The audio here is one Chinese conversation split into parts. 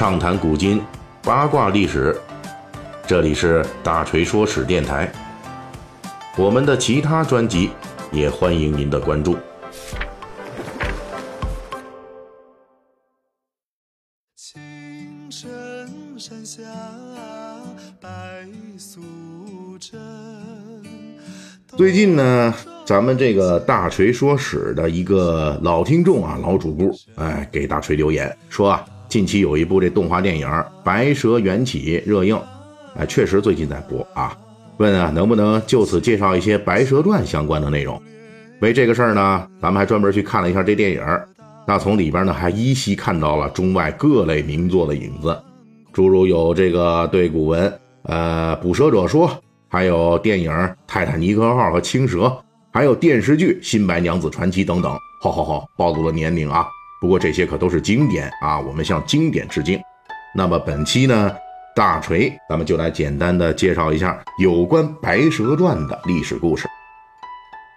畅谈古今，八卦历史。这里是大锤说史电台，我们的其他专辑也欢迎您的关注。青城山下白素贞。最近呢，咱们这个大锤说史的一个老听众啊，老主顾，给大锤留言说啊，近期有一部这动画电影《白蛇缘起》热映，确实最近在播啊。问啊，能不能就此介绍一些《白蛇传》相关的内容？为这个事儿呢，咱们还专门去看了一下这电影。那从里边呢，还依稀看到了中外各类名作的影子，诸如有这个对古文捕蛇者说，还有电影《泰坦尼克号》和《青蛇》，还有电视剧《新白娘子传奇》等等。好，暴露了年龄啊！不过这些可都是经典啊，我们向经典致敬。那么本期呢，大锤咱们就来简单的介绍一下有关《白蛇传》的历史故事。《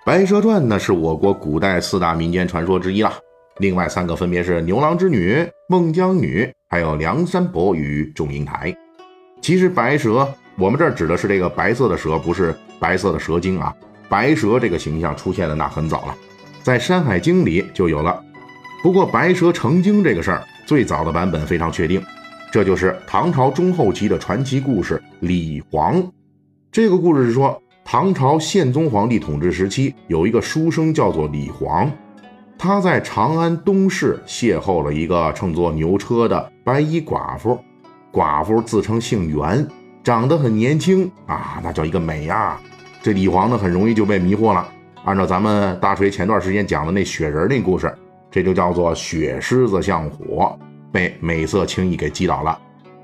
白蛇传》呢，是我国古代四大民间传说之一啦。另外3个分别是牛郎织女、孟姜女，还有梁山伯与祝英台。其实白蛇，我们这指的是这个白色的蛇，不是白色的蛇精啊。白蛇这个形象出现的那很早了，在《山海经》里就有了。不过白蛇成精这个事儿，最早的版本非常确定，这就是唐朝中后期的传奇故事李璜。这个故事是说，唐朝宪宗皇帝统治时期，有一个书生叫做李璜，他在长安东市邂逅了一个乘坐牛车的白衣寡妇。寡妇自称姓袁，长得很年轻啊，那叫一个美呀。这李璜呢，很容易就被迷惑了。按照咱们大锤前段时间讲的那雪人那故事，这就叫做雪狮子像火，被美色轻易给击倒了。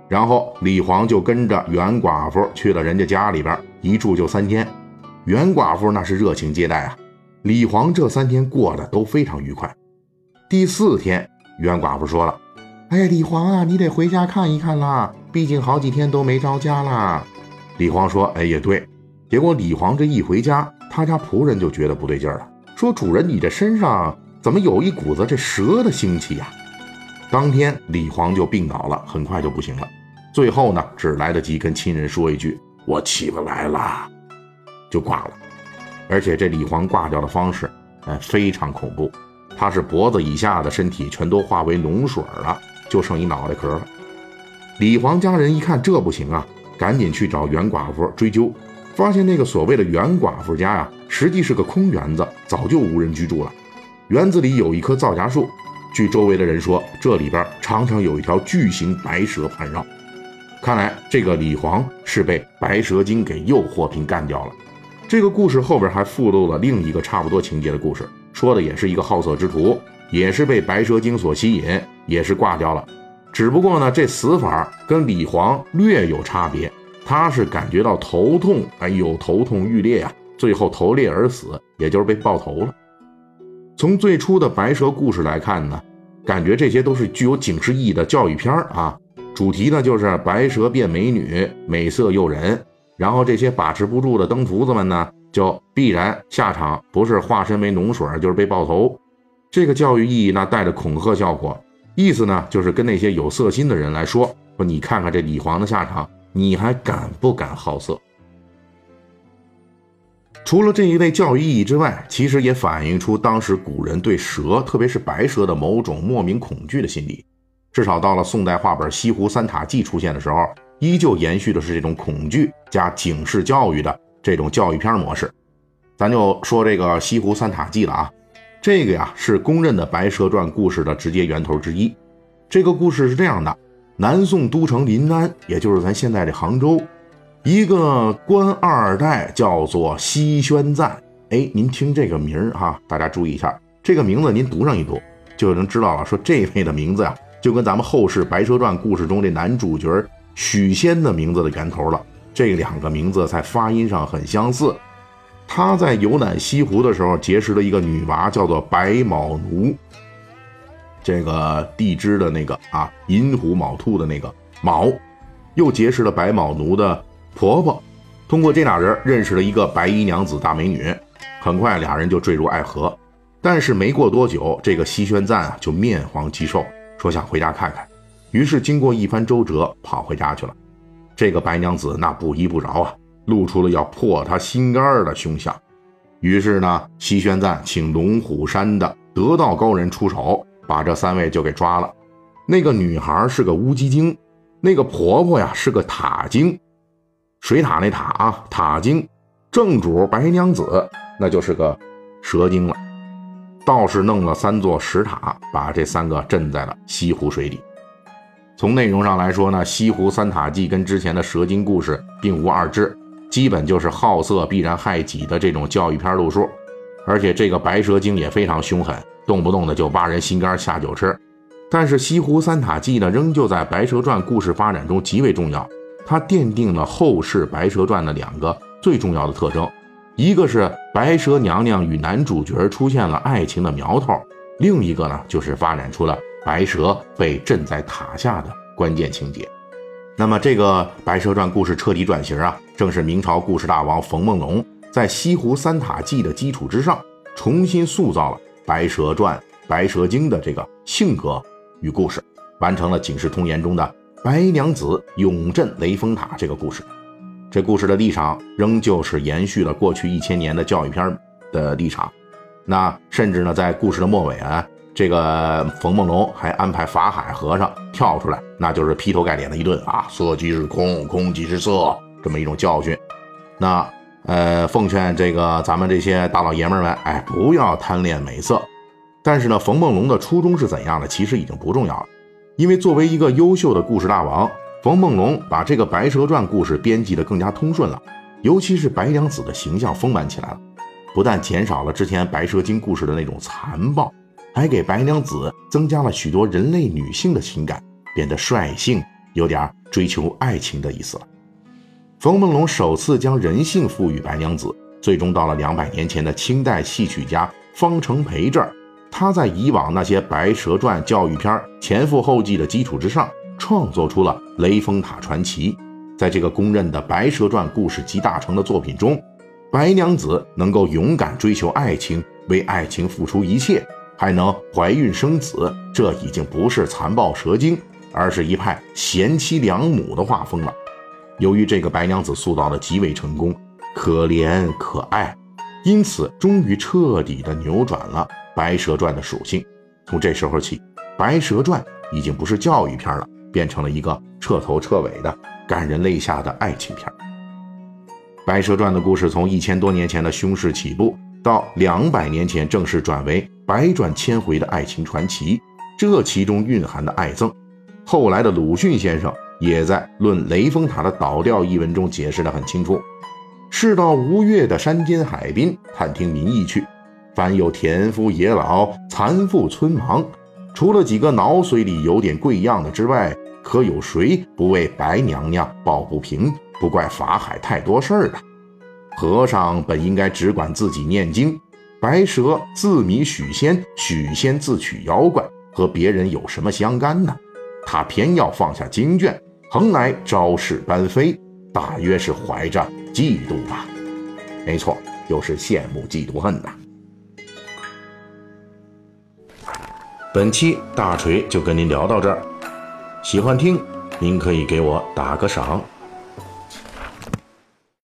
然后李璜就跟着袁寡妇去了人家家里边，一住就3天。袁寡妇那是热情接待啊，李璜这3天过得都非常愉快。第4天，袁寡妇说了，哎呀，李璜啊，你得回家看一看啦，毕竟好几天都没着家啦。李璜说，哎，也对。结果李璜这一回家，他家仆人就觉得不对劲了，说主人，你这身上怎么有一股子这蛇的腥气呀？当天李璜就病倒了，很快就不行了。最后呢，只来得及跟亲人说一句，我起不来了，就挂了。而且这李璜挂掉的方式非常恐怖，他是脖子以下的身体全都化为脓水了，就剩一脑袋壳了。李璜家人一看这不行啊，赶紧去找袁寡妇追究，发现那个所谓的袁寡妇家呀，实际是个空园子，早就无人居住了。园子里有一棵皂荚树，据周围的人说，这里边常常有一条巨型白蛇盘绕。看来这个李璜是被白蛇精给诱惑并干掉了。这个故事后边还附录了另一个差不多情节的故事，说的也是一个好色之徒，也是被白蛇精所吸引，也是挂掉了。只不过呢，这死法跟李璜略有差别，他是感觉到头痛，头痛欲裂啊，最后头裂而死，也就是被爆头了。从最初的白蛇故事来看呢，感觉这些都是具有警示意义的教育片啊。主题呢，就是白蛇变美女，美色诱人，然后这些把持不住的登徒子们呢，就必然下场不是化身为脓水，就是被爆头。这个教育意义呢，带着恐吓效果，意思呢，就是跟那些有色心的人来说，你看看这李璜的下场，你还敢不敢好色？除了这一类教育意义之外，其实也反映出当时古人对蛇，特别是白蛇的某种莫名恐惧的心理。至少到了宋代画本《西湖三塔记》出现的时候，依旧延续的是这种恐惧加警示教育的这种教育片模式。咱就说这个《西湖三塔记》了啊，这个呀是公认的《白蛇传》故事的直接源头之一。这个故事是这样的，南宋都城临安，也就是咱现在这杭州，一个官二代叫做西宣赞。您听这个名儿哈，大家注意一下，这个名字您读上一读，就能知道了，说这位的名字呀，就跟咱们后世《白蛇传》故事中这男主角许仙的名字的源头了。这2个名字在发音上很相似。他在游览西湖的时候，结识了一个女娃，叫做白卯奴。这个地支的那个啊，寅虎卯兔的那个卯，又结识了白卯奴的婆婆。通过这俩人认识了一个白衣娘子大美女，很快俩人就坠入爱河。但是没过多久，这个西宣赞就面黄肌瘦，说想回家看看。于是经过一番周折跑回家去了。这个白娘子那不依不饶啊，露出了要破他心肝的凶相。于是呢，西宣赞请龙虎山的得道高人出手，把这三位就给抓了。那个女孩是个乌鸡精，那个婆婆呀是个塔精，水塔那塔啊，塔精。正主白娘子那就是个蛇精了。道士弄了三座石塔，把这三个镇在了西湖水里。从内容上来说呢，西湖三塔记跟之前的蛇精故事并无二致，基本就是好色必然害己的这种教育片路数。而且这个白蛇精也非常凶狠，动不动的就挖人心肝下酒吃。但是西湖三塔记呢，仍旧在白蛇传故事发展中极为重要，它奠定了后世白蛇传的两个最重要的特征。一个是白蛇娘娘与男主角出现了爱情的苗头，另一个呢就是发展出了白蛇被镇在塔下的关键情节。那么这个白蛇传故事彻底转型啊，正是明朝故事大王冯梦龙在西湖三塔记的基础之上，重新塑造了白蛇传白蛇精的这个性格与故事，完成了《警世通言》中的白娘子永镇雷峰塔这个故事。这故事的立场仍旧是延续了过去1000年的教育片的立场。那甚至呢，在故事的末尾啊，这个冯梦龙还安排法海和尚跳出来，那就是劈头盖脸的一顿啊，色即是空，空即是色，这么一种教训。那奉劝这个咱们这些大老爷们们，哎，不要贪恋美色。但是呢，冯梦龙的初衷是怎样的，其实已经不重要了，因为作为一个优秀的故事大王，冯梦龙把这个白蛇传故事编辑得更加通顺了，尤其是白娘子的形象丰满起来了，不但减少了之前白蛇精故事的那种残暴，还给白娘子增加了许多人类女性的情感，变得率性，有点追求爱情的意思了。冯梦龙首次将人性赋予白娘子，最终到了200年前的清代戏曲家方成培这儿，他在以往那些白蛇传教育片前赴后继的基础之上，创作出了雷峰塔传奇。在这个公认的白蛇传故事集大成的作品中，白娘子能够勇敢追求爱情，为爱情付出一切，还能怀孕生子，这已经不是残暴蛇精，而是一派贤妻良母的画风了。由于这个白娘子塑造的极为成功，可怜可爱，因此终于彻底的扭转了白蛇传的属性。从这时候起，白蛇传已经不是教育片了，变成了一个彻头彻尾的感人泪下的爱情片。白蛇传的故事从1000多年前的凶事起步，到200年前正式转为百转千回的爱情传奇，这其中蕴含的爱憎，后来的鲁迅先生也在《论雷峰塔的倒掉》一文中解释得很清楚：世到无月的山间海滨，探听民意去，凡有田夫野老、残妇村盲，除了几个脑髓里有点贵样的之外，可有谁不为白娘娘抱不平，不怪法海太多事儿的？和尚本应该只管自己念经，白蛇自迷许仙，许仙自取妖怪，和别人有什么相干呢？他偏要放下经卷，横来招是搬非，大约是怀着嫉妒吧。没错，就是羡慕嫉妒恨呐。本期大锤就跟您聊到这儿，喜欢听您可以给我打个赏。